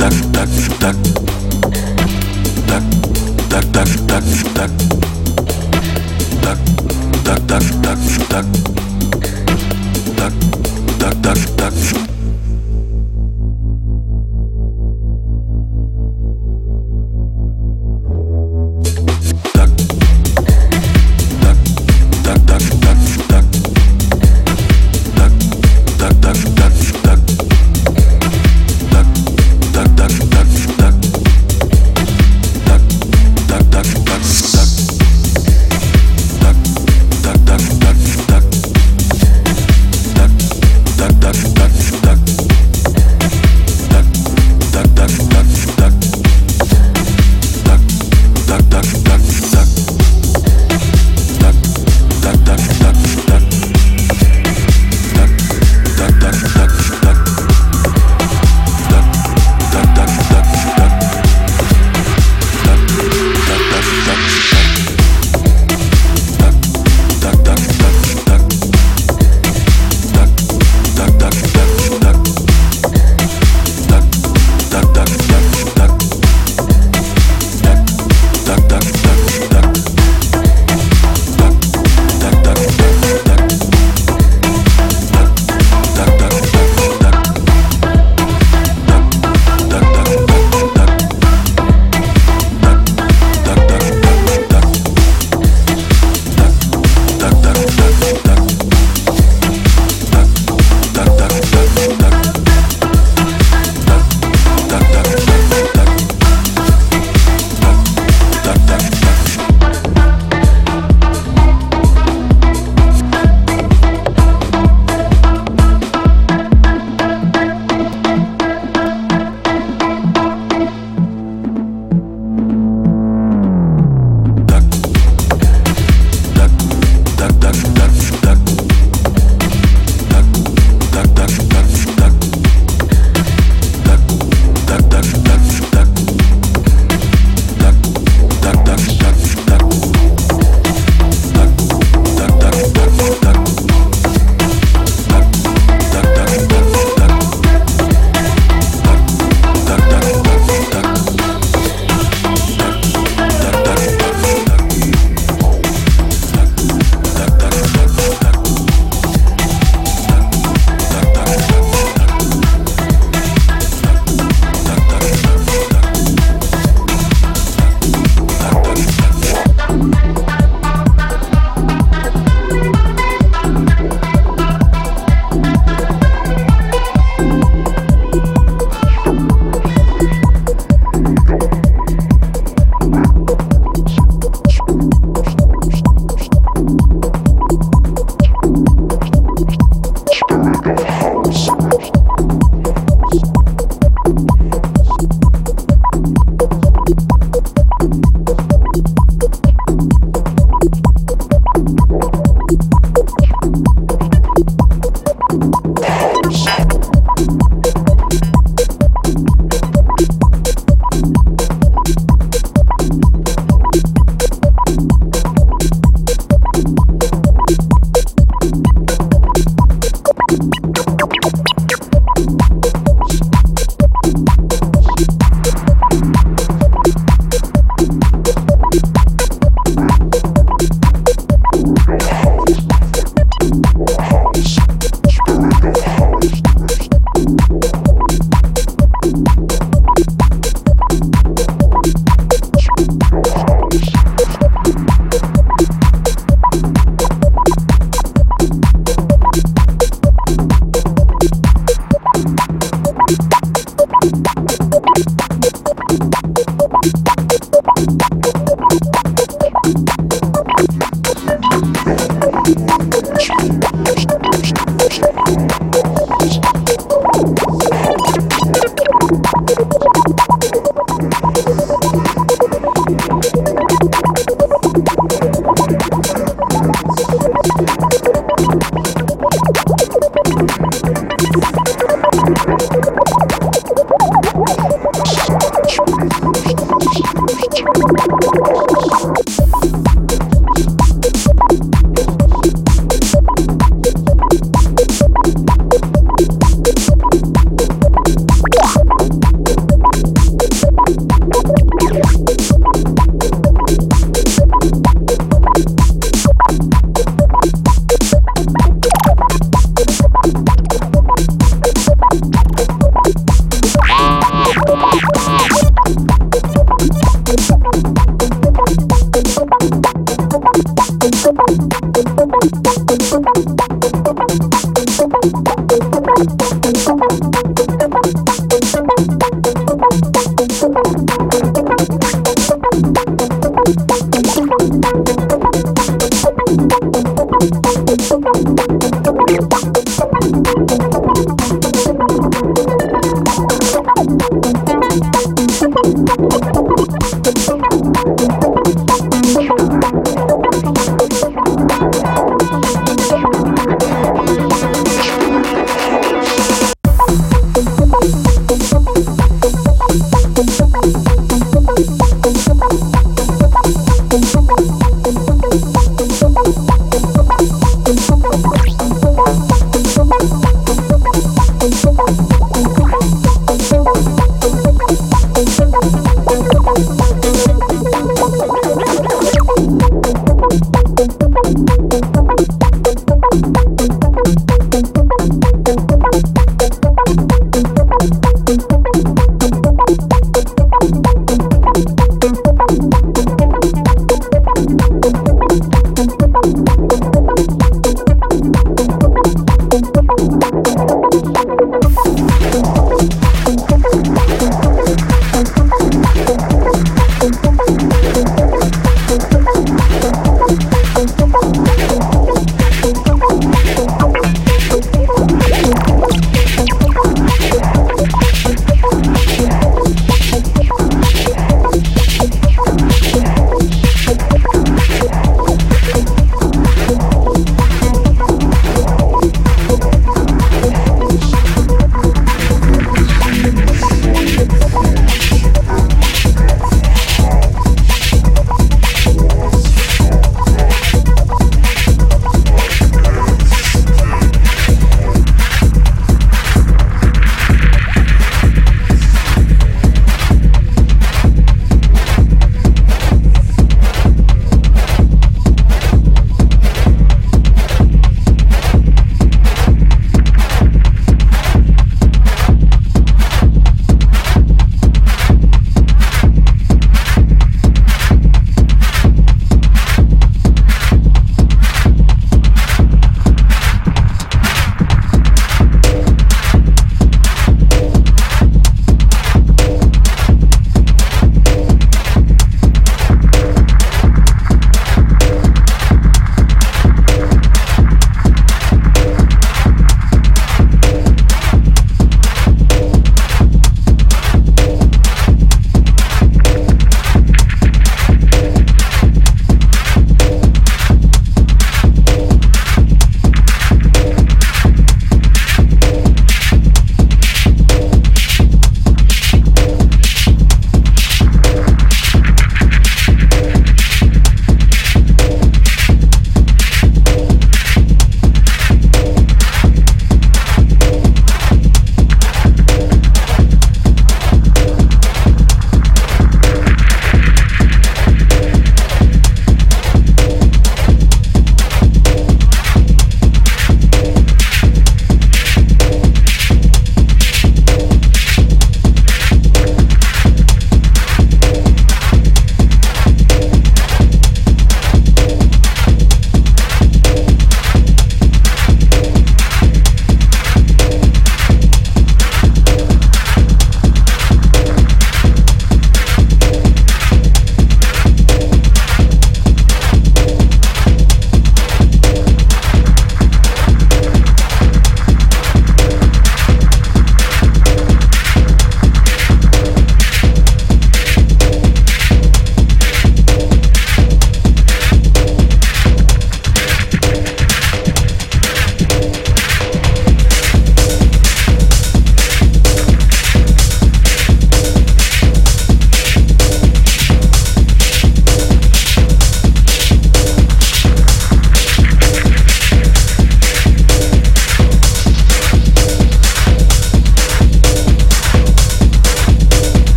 tac tac tac tac tac tac tac tac tac tac tac tac tac tac tac tac. That's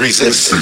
resist.